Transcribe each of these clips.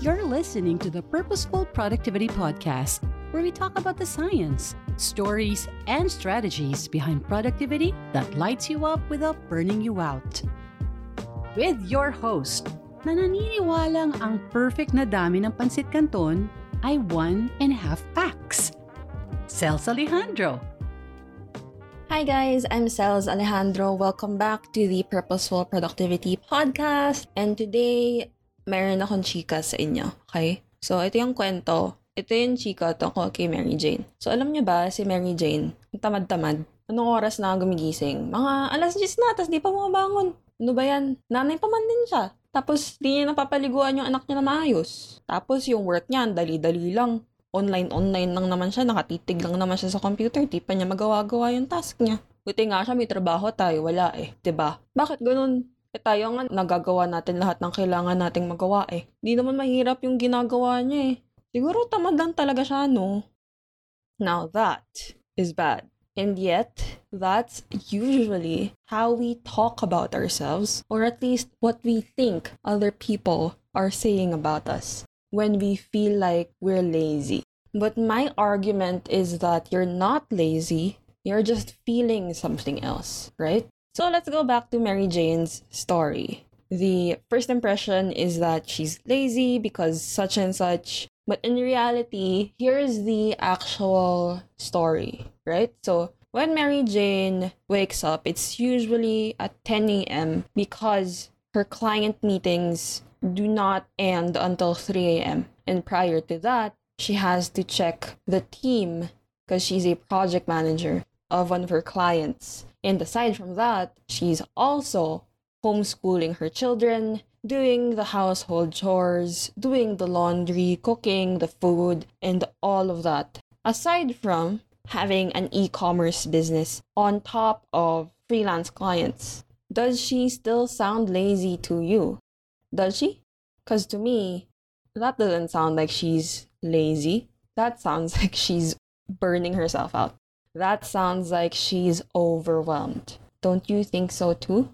You're listening to the Purposeful Productivity Podcast, where we talk about the science, stories, and strategies behind productivity that lights you up without burning you out. With your host, na naniniwalang ang perfect na dami ng pansit canton ay 1.5 packs, Cels Alejandro. Hi guys, I'm Cels Alejandro. Welcome back to the Purposeful Productivity Podcast. And today, meron akong chika sa inyo, okay? So, ito yung kwento. Ito yung chika to ko kay Mary Jane. So, alam nyo ba, si Mary Jane, tamad-tamad. Anong oras na gumigising? Mga alas 10 na, tas di pa bumabangon. Ano ba yan? Nanay pa man din siya. Tapos, di niya napapaliguan yung anak niya na maayos. Tapos, yung work niya, dali-dali lang. Online lang naman siya, nakatitig lang naman siya sa computer, di pa niya magawa-gawa yung task niya. Buti nga siya, may trabaho tayo, wala eh, diba? Bakit ganun? Eh tayo nga, nagagawa natin lahat ng kailangan nating magawa eh. Di naman mahirap yung ginagawa niya eh. Siguro tamad lang talaga siya, no? Now that is bad. And yet, that's usually how we talk about ourselves, or at least what we think other people are saying about us when we feel like we're lazy. But my argument is that you're not lazy, you're just feeling something else, right? So let's go back to Mary Jane's story. The first impression is that she's lazy because such and such, but in reality, here's the actual story, right? So when Mary Jane wakes up, it's usually at 10 a.m. because her client meetings do not end until 3 a.m. And prior to that, she has to check the team because she's a project manager of one of her clients. And aside from that, she's also homeschooling her children, doing the household chores, doing the laundry, cooking the food, and all of that. Aside from having an e-commerce business on top of freelance clients. Does she still sound lazy to you? Does she? Because to me, that doesn't sound like she's lazy. That sounds like she's burning herself out. That sounds like she's overwhelmed. Don't you think so too?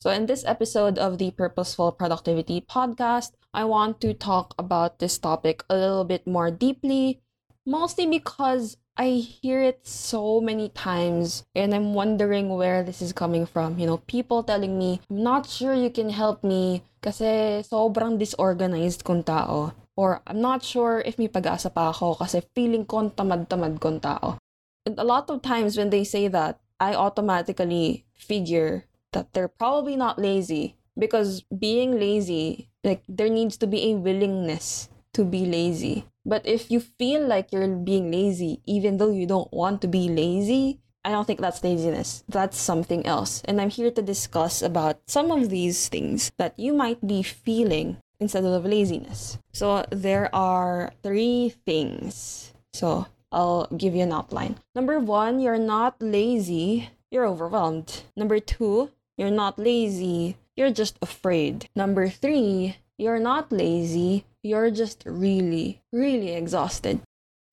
So in this episode of the Purposeful Productivity Podcast, I want to talk about this topic a little bit more deeply, mostly because I hear it so many times and I'm wondering where this is coming from. You know, people telling me, I'm not sure you can help me kasi sobrang disorganized kong tao. Or I'm not sure if may pag-asa pa ako kasi feeling ko tamad-tamad kong tao. And a lot of times when they say that, I automatically figure that they're probably not lazy. Because being lazy, like there needs to be a willingness to be lazy. But if you feel like you're being lazy, even though you don't want to be lazy, I don't think that's laziness. That's something else. And I'm here to discuss about some of these things that you might be feeling instead of laziness. So there are 3 things. So I'll give you an outline. Number 1, you're not lazy. You're overwhelmed. Number 2, you're not lazy. You're just afraid. Number 3, you're not lazy. You're just really, really exhausted.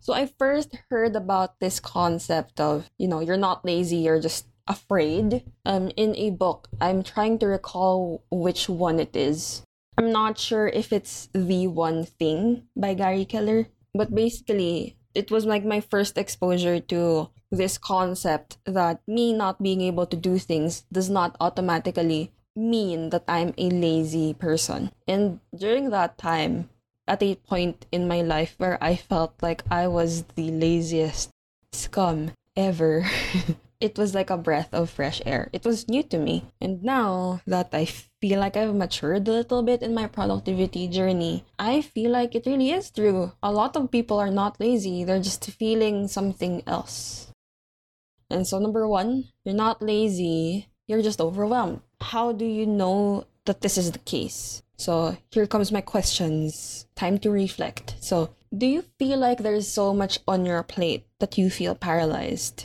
So I first heard about this concept of, you know, you're not lazy, you're just afraid. In a book, I'm trying to recall which one it is. I'm not sure if it's The One Thing by Gary Keller. But basically, it was like my first exposure to this concept that me not being able to do things does not automatically mean that I'm a lazy person. And during that time, at a point in my life where I felt like I was the laziest scum ever, it was like a breath of fresh air. It was new to me. And now that I feel like I've matured a little bit in my productivity journey, I feel like it really is true. A lot of people are not lazy. They're just feeling something else. And so number 1, you're not lazy. You're just overwhelmed. How do you know that this is the case? So here comes my questions. Time to reflect. So do you feel like there's so much on your plate that you feel paralyzed?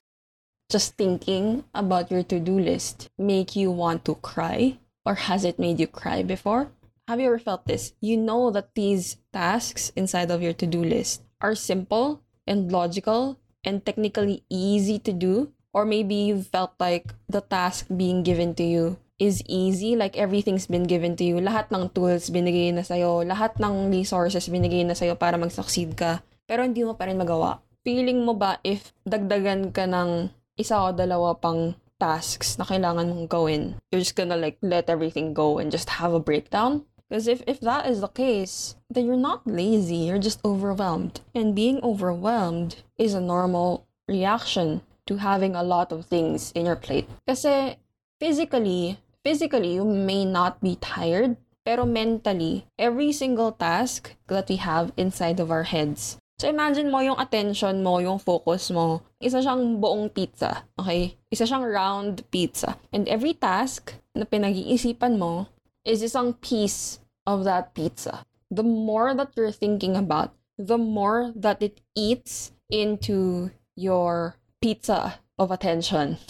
Just thinking about your to-do list make you want to cry? Or has it made you cry before? Have you ever felt this? You know that these tasks inside of your to-do list are simple and logical and technically easy to do. Or maybe you felt like the task being given to you is easy. Like, everything's been given to you. Lahat ng tools binigay na sa'yo. Lahat ng resources binigay na sa'yo para mag-succeed ka. Pero hindi mo pa rin magawa. Feeling mo ba if dagdagan ka ng isa o dalawa pang tasks na kailangan mong gawin, you're just gonna like let everything go and just have a breakdown? Because if that is the case, then you're not lazy. You're just overwhelmed. And being overwhelmed is a normal reaction to having a lot of things in your plate. Kasi physically, you may not be tired, pero mentally, every single task that we have inside of our heads. So imagine mo yung attention mo, yung focus mo, isa siyang buong pizza, okay? Isa siyang round pizza. And every task na pinag-iisipan mo is isang piece of that pizza. The more that you're thinking about, the more that it eats into your pizza of attention.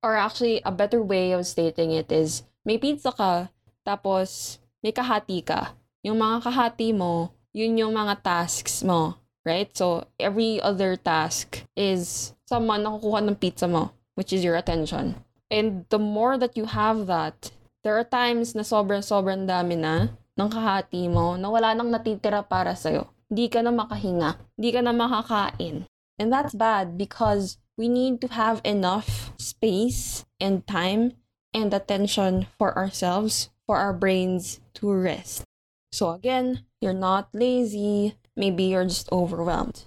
Or actually, a better way of stating it is, may pizza ka, tapos may kahati ka. Yung mga kahati mo, yun yung mga tasks mo, right? So, every other task is someone nakukuha ng pizza mo, which is your attention. And the more that you have that, there are times na sobrang dami na ng kahati mo na wala nang natitira para sa'yo. Hindi ka na makahinga. Hindi ka na makakain. And that's bad because we need to have enough space and time and attention for ourselves, for our brains to rest. So again, you're not lazy. Maybe you're just overwhelmed.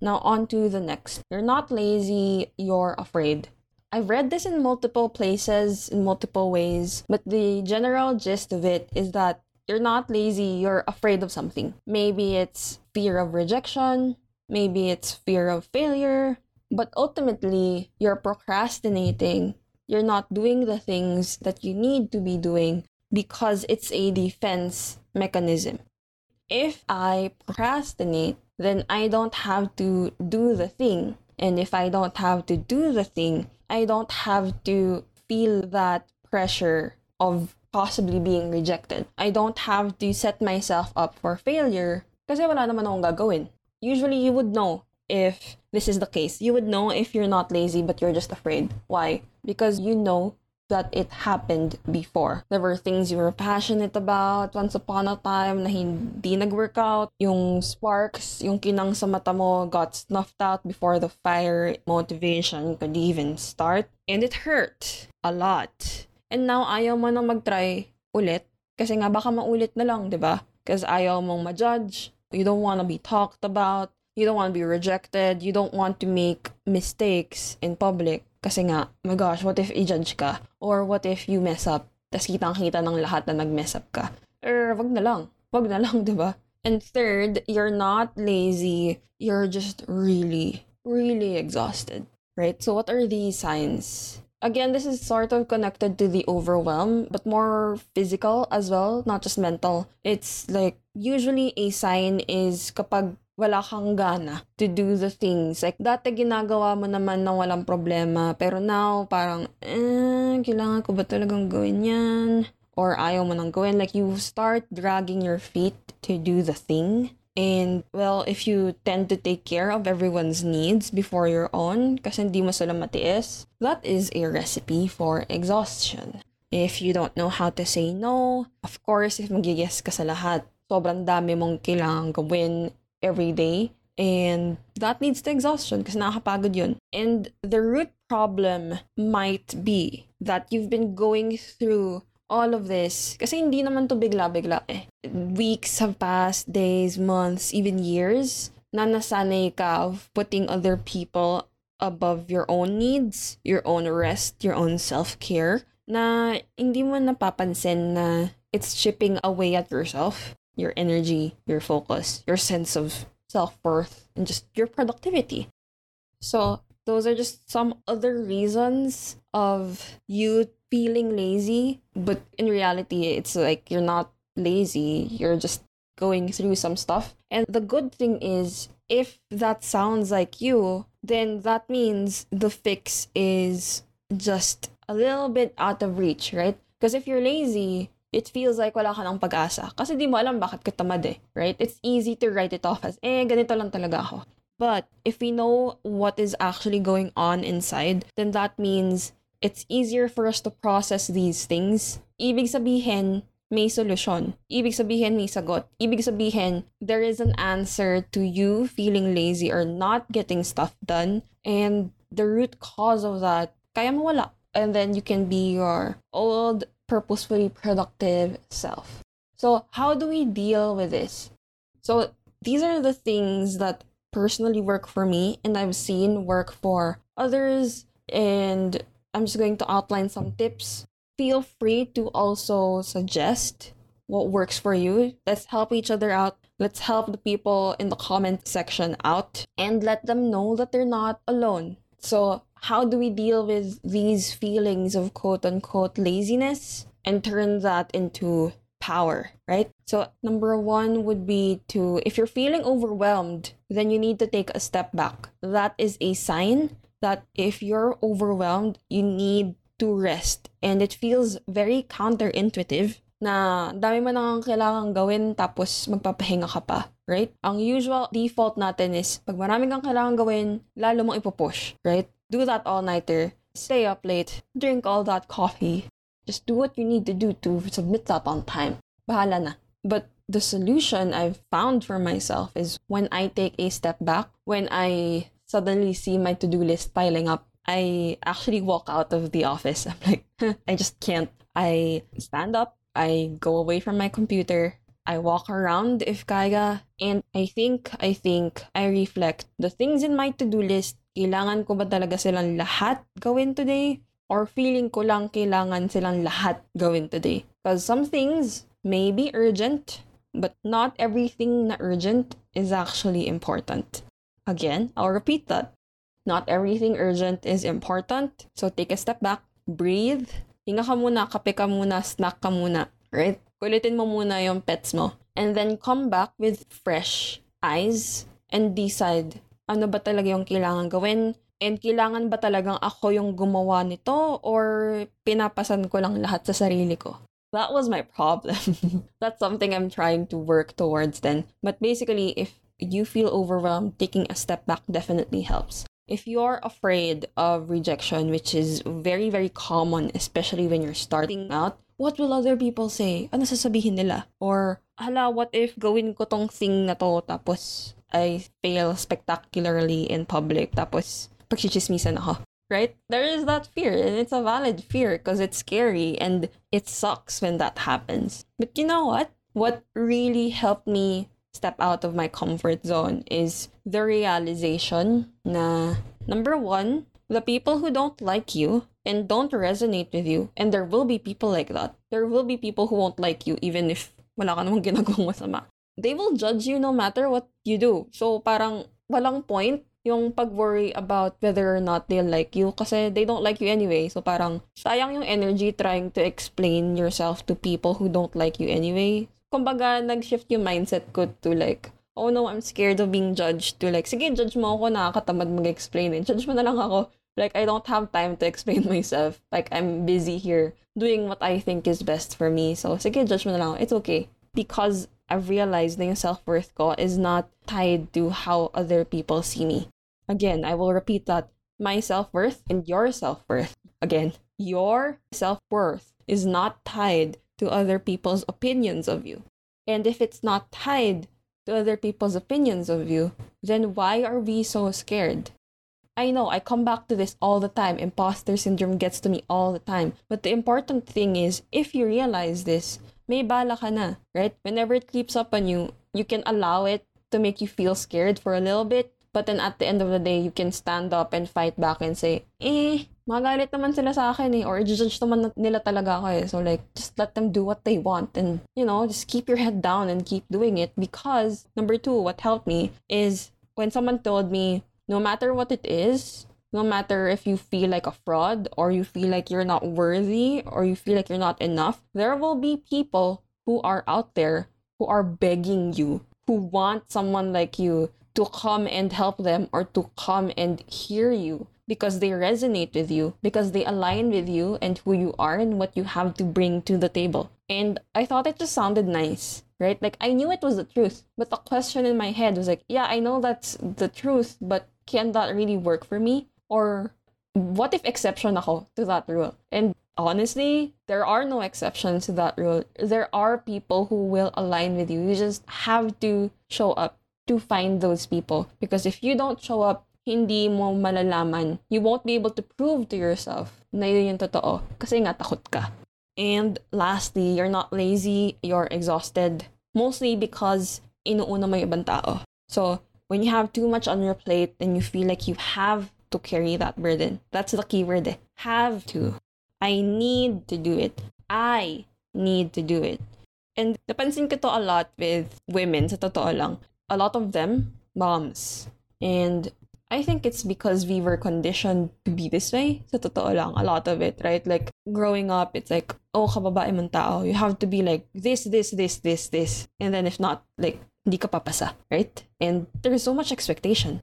Now on to the next. You're not lazy. You're afraid. I've read this in multiple places, in multiple ways, but the general gist of it is that you're not lazy. You're afraid of something. Maybe it's fear of rejection. Maybe it's fear of failure. But ultimately, you're procrastinating. You're not doing the things that you need to be doing because it's a defense mechanism. If I procrastinate, then I don't have to do the thing. And if I don't have to do the thing, I don't have to feel that pressure of possibly being rejected. I don't have to set myself up for failure kasi wala naman akong gagawin. Usually, you would know if this is the case. You would know if you're not lazy but you're just afraid. Why? Because you know that it happened before. There were things you were passionate about once upon a time na hindi nag-workout. Yung sparks, yung kinang sa mata mo got snuffed out before the fire motivation could even start. And it hurt a lot. And now ayaw mo na mag-try ulit kasi nga baka maulit na lang, diba? Because ayaw mong ma-judge. You don't want to be talked about. You don't want to be rejected. You don't want to make mistakes in public. Kasi nga, my gosh, what if i-judge ka? Or what if you mess up? Tas kitang-kita ng lahat na nag-mess up ka. Wag na lang. Wag na lang, diba? And third, you're not lazy. You're just really, really exhausted. Right? So what are these signs? Again, this is sort of connected to the overwhelm, but more physical as well, not just mental. It's like, usually a sign is kapag wala kang gana to do the things. Like, dati ginagawa mo naman na walang problema, pero now, parang, kailangan ko ba talagang gawin yan? Or ayaw mo nang gawin. Like, you start dragging your feet to do the thing. And, well, if you tend to take care of everyone's needs before your own, kasi hindi mo sila matiis, that is a recipe for exhaustion. If you don't know how to say no, of course, if mag-yes ka sa lahat, sobrang dami mong kailangan gawin every day, and that leads to exhaustion kasi nakakapagod yun. And the root problem might be that you've been going through all of this kasi hindi naman to bigla-bigla eh. Weeks have passed, days, months, even years na nasanay ka of putting other people above your own needs, your own rest, your own self-care na hindi mo napapansin na it's chipping away at yourself. Your energy, your focus, your sense of self-worth, and just your productivity. So those are just some other reasons of you feeling lazy. But in reality, it's like you're not lazy. You're just going through some stuff. And the good thing is, if that sounds like you, then that means the fix is just a little bit out of reach, right? Because if you're lazy, it feels like wala ka ng pag-asa. Kasi di mo alam bakit ka tamad eh, right? It's easy to write it off as, ganito lang talaga ako. But if we know what is actually going on inside, then that means it's easier for us to process these things. Ibig sabihin, may solusyon. Ibig sabihin, may sagot. Ibig sabihin, there is an answer to you feeling lazy or not getting stuff done. And the root cause of that, kaya mawala. And then you can be your old, purposefully productive self. So, how do we deal with this? So, these are the things that personally work for me and I've seen work for others. And I'm just going to outline some tips. Feel free to also suggest what works for you. Let's help each other out. Let's help the people in the comment section out and let them know that they're not alone. So how do we deal with these feelings of quote-unquote laziness and turn that into power, right? So number one would be to, if you're feeling overwhelmed, then you need to take a step back. That is a sign that if you're overwhelmed, you need to rest. And it feels very counterintuitive na dami mo nang kailangang gawin tapos magpapahinga ka pa, right? Ang usual default natin is pag marami kang kailangang gawin, lalo mong ipopush, right? Do that all-nighter, stay up late, drink all that coffee. Just do what you need to do to submit that on time. Bahala na. But the solution I've found for myself is when I take a step back, when I suddenly see my to-do list piling up, I actually walk out of the office. I'm like, I just can't. I stand up, I go away from my computer, I walk around if kaya, and I think, I reflect. The things in my to-do list, kailangan ko ba talaga silang lahat gawin today? Or feeling ko lang kailangan silang lahat gawin today? Because some things may be urgent, but not everything na urgent is actually important. Again, I'll repeat that. Not everything urgent is important. So take a step back, breathe, hinga ka muna, kape ka muna, snack ka muna, right? Kulitin mo muna yung pets mo. And then come back with fresh eyes and decide, ano ba talaga yung kailangan gawin? And kailangan ba talagang ako yung gumawa nito or pinapasan ko lang lahat sa sarili ko? That was my problem. That's something I'm trying to work towards then. But basically, if you feel overwhelmed, taking a step back definitely helps. If you're afraid of rejection, which is very, very common, especially when you're starting out, what will other people say? Ano sasabihin nila? Or, hala, what if gawin ko tong thing na to, tapos I fail spectacularly in public, tapos pagsichismisan ako. Right? There is that fear, and it's a valid fear because it's scary and it sucks when that happens. But you know what? What really helped me step out of my comfort zone is the realization na, number one, the people who don't like you and don't resonate with you, and there will be people like that. There will be people who won't like you even if wala ka namang ginagawang masama. They will judge you no matter what you do. So parang walang point yung pag-worry about whether or not they'll like you kasi they don't like you anyway. So parang sayang yung energy trying to explain yourself to people who don't like you anyway. Kumbaga, nag-shift yung mindset ko to like, oh no, I'm scared of being judged. To like, sige, judge mo ako, nakakatamad mag-explain eh. Judge mo na lang ako. Like, I don't have time to explain myself. Like, I'm busy here doing what I think is best for me. So, sige, judge mo na lang ako. It's okay. Because I've realized na yung self-worth ko is not tied to how other people see me. Again, I will repeat that. My self-worth and your self-worth. Again, your self-worth is not tied to other people's opinions of you. And if it's not tied to other people's opinions of you, then why are we so scared? I know, I come back to this all the time. Imposter syndrome gets to me all the time. But the important thing is, if you realize this, may bala ka na, right? Whenever it creeps up on you, you can allow it to make you feel scared for a little bit. But then at the end of the day, you can stand up and fight back and say, magalit naman sila sa akin eh, or judge naman nila talaga ako eh. So like, just let them do what they want and, you know, just keep your head down and keep doing it. Because, number two, what helped me is when someone told me, no matter what it is, no matter if you feel like a fraud or you feel like you're not worthy or you feel like you're not enough, there will be people who are out there who are begging you, who want someone like you to come and help them or to come and hear you. Because they resonate with you, because they align with you and who you are and what you have to bring to the table. And I thought it just sounded nice, right? Like, I knew it was the truth, but the question in my head was like, yeah, I know that's the truth, but can that really work for me? Or what if exception ako to that rule? And honestly, there are no exceptions to that rule. There are people who will align with you. You just have to show up to find those people. Because if you don't show up, hindi mo malalaman. You won't be able to prove to yourself na yun yung totoo. Kasi nga takot ka. And lastly, you're not lazy, you're exhausted. Mostly because inuuna mo yung ibang tao. So, when you have too much on your plate and you feel like you have to carry that burden. That's the key word. Have to. I need to do it. I need to do it. And napansin ko to a lot with women, sa totoo lang. A lot of them, moms. And I think it's because we were conditioned to be this way. Sa totoo lang, a lot of it, right? Like, growing up, it's like, oh, kababae mong tao. You have to be like, this. And then if not, like, hindi ka papasa, right? And there's so much expectation.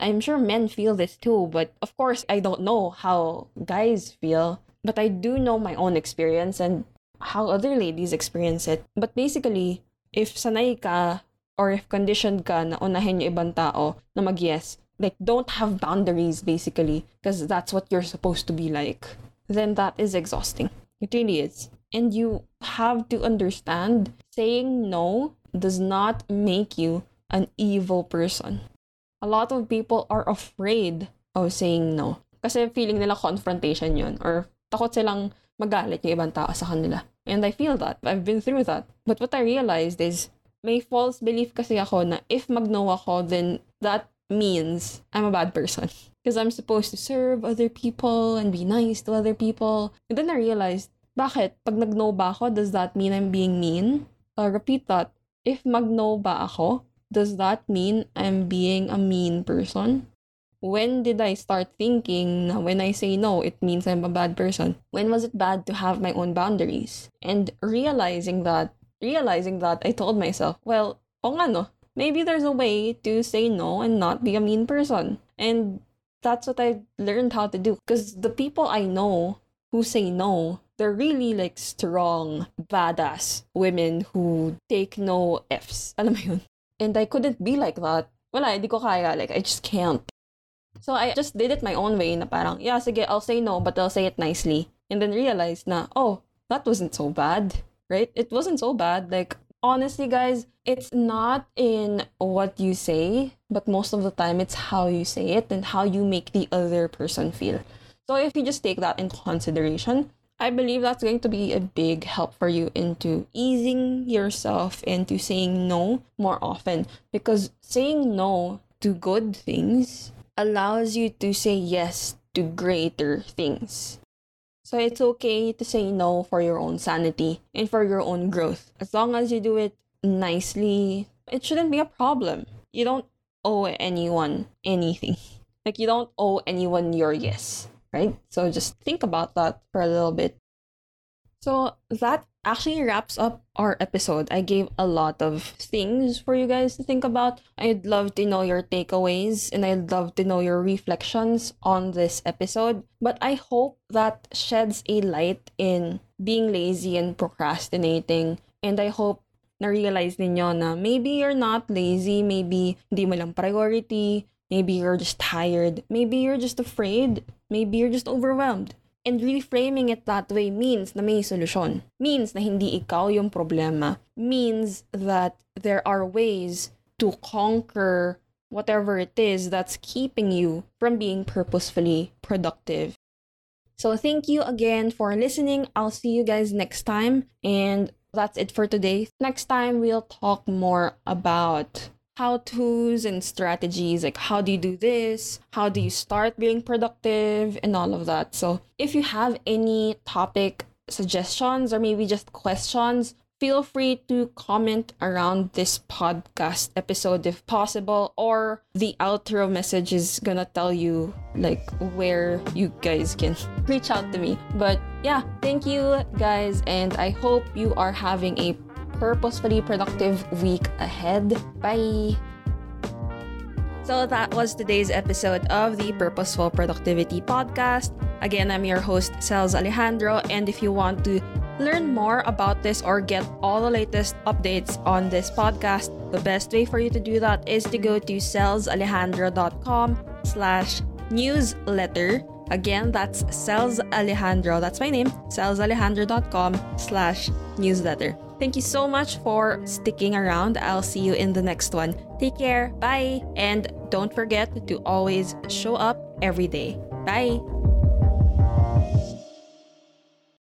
I'm sure men feel this too, but of course, I don't know how guys feel. But I do know my own experience and how other ladies experience it. But basically, if sanay ka, or if conditioned ka na unahin yung ibang tao na mag-yes, like, don't have boundaries, basically, because that's what you're supposed to be like, then that is exhausting. It really is. And you have to understand, saying no does not make you an evil person. A lot of people are afraid of saying no. Kasi feeling nila confrontation yun, or takot silang magalit yung ibang tao sa kanila. And I feel that. I've been through that. But what I realized is, may false belief kasi ako na if mag-no ako, then that means I'm a bad person because I'm supposed to serve other people and be nice to other people. And then I realized, bakit? Pag nag-no ba ako, does that mean I'm being mean? I'll repeat that. If mag-no ba ako, does that mean I'm being a mean person? When did I start thinking na when I say no, it means I'm a bad person? When was it bad to have my own boundaries? And realizing that, I told myself, well, o nga no, maybe there's a way to say no and not be a mean person. And that's what I learned how to do. Because the people I know who say no, they're really like strong, badass women who take no Fs. Alam mo yun? And I couldn't be like that. Wala, hindi ko kaya. Like, I just can't. So I just did it my own way na parang, yeah, sige, I'll say no, but I'll say it nicely. And then realized na, oh, that wasn't so bad, right? It wasn't so bad. Like, honestly, guys, it's not in what you say, but most of the time, it's how you say it and how you make the other person feel. So if you just take that into consideration, I believe that's going to be a big help for you into easing yourself into saying no more often. Because saying no to good things allows you to say yes to greater things. So it's okay to say no for your own sanity and for your own growth. As long as you do it nicely, it shouldn't be a problem. You don't owe anyone anything. Like, you don't owe anyone your yes, right? So just think about that for a little bit. So that actually wraps up our episode. I gave a lot of things for you guys to think about. I'd love to know your takeaways and I'd love to know your reflections on this episode. But I hope that sheds a light in being lazy and procrastinating. And I hope na-realize ninyo na maybe you're not lazy, maybe hindi mo lang priority, maybe you're just tired, maybe you're just afraid, maybe you're just overwhelmed. And reframing it that way means na may solusyon. Means na hindi ikaw yung problema. Means that there are ways to conquer whatever it is that's keeping you from being purposefully productive. So thank you again for listening. I'll see you guys next time. And that's it for today. Next time, we'll talk more about how-tos and strategies, like how do you do this, how do you start being productive, and all of that. So if you have any topic suggestions or maybe just questions, feel free to comment around this podcast episode if possible, or the outro message is gonna tell you like where you guys can reach out to me. But yeah, thank you guys, and I hope you are having a purposefully productive week ahead. Bye! So that was today's episode of the Purposeful Productivity Podcast. Again, I'm your host, Cels Alejandro, and if you want to learn more about this or get all the latest updates on this podcast, the best way for you to do that is to go to celsalejandro.com/newsletter Again, that's Cels Alejandro. That's my name, celsalejandro.com/newsletter. Thank you so much for sticking around. I'll see you in the next one. Take care. Bye. And don't forget to always show up every day. Bye.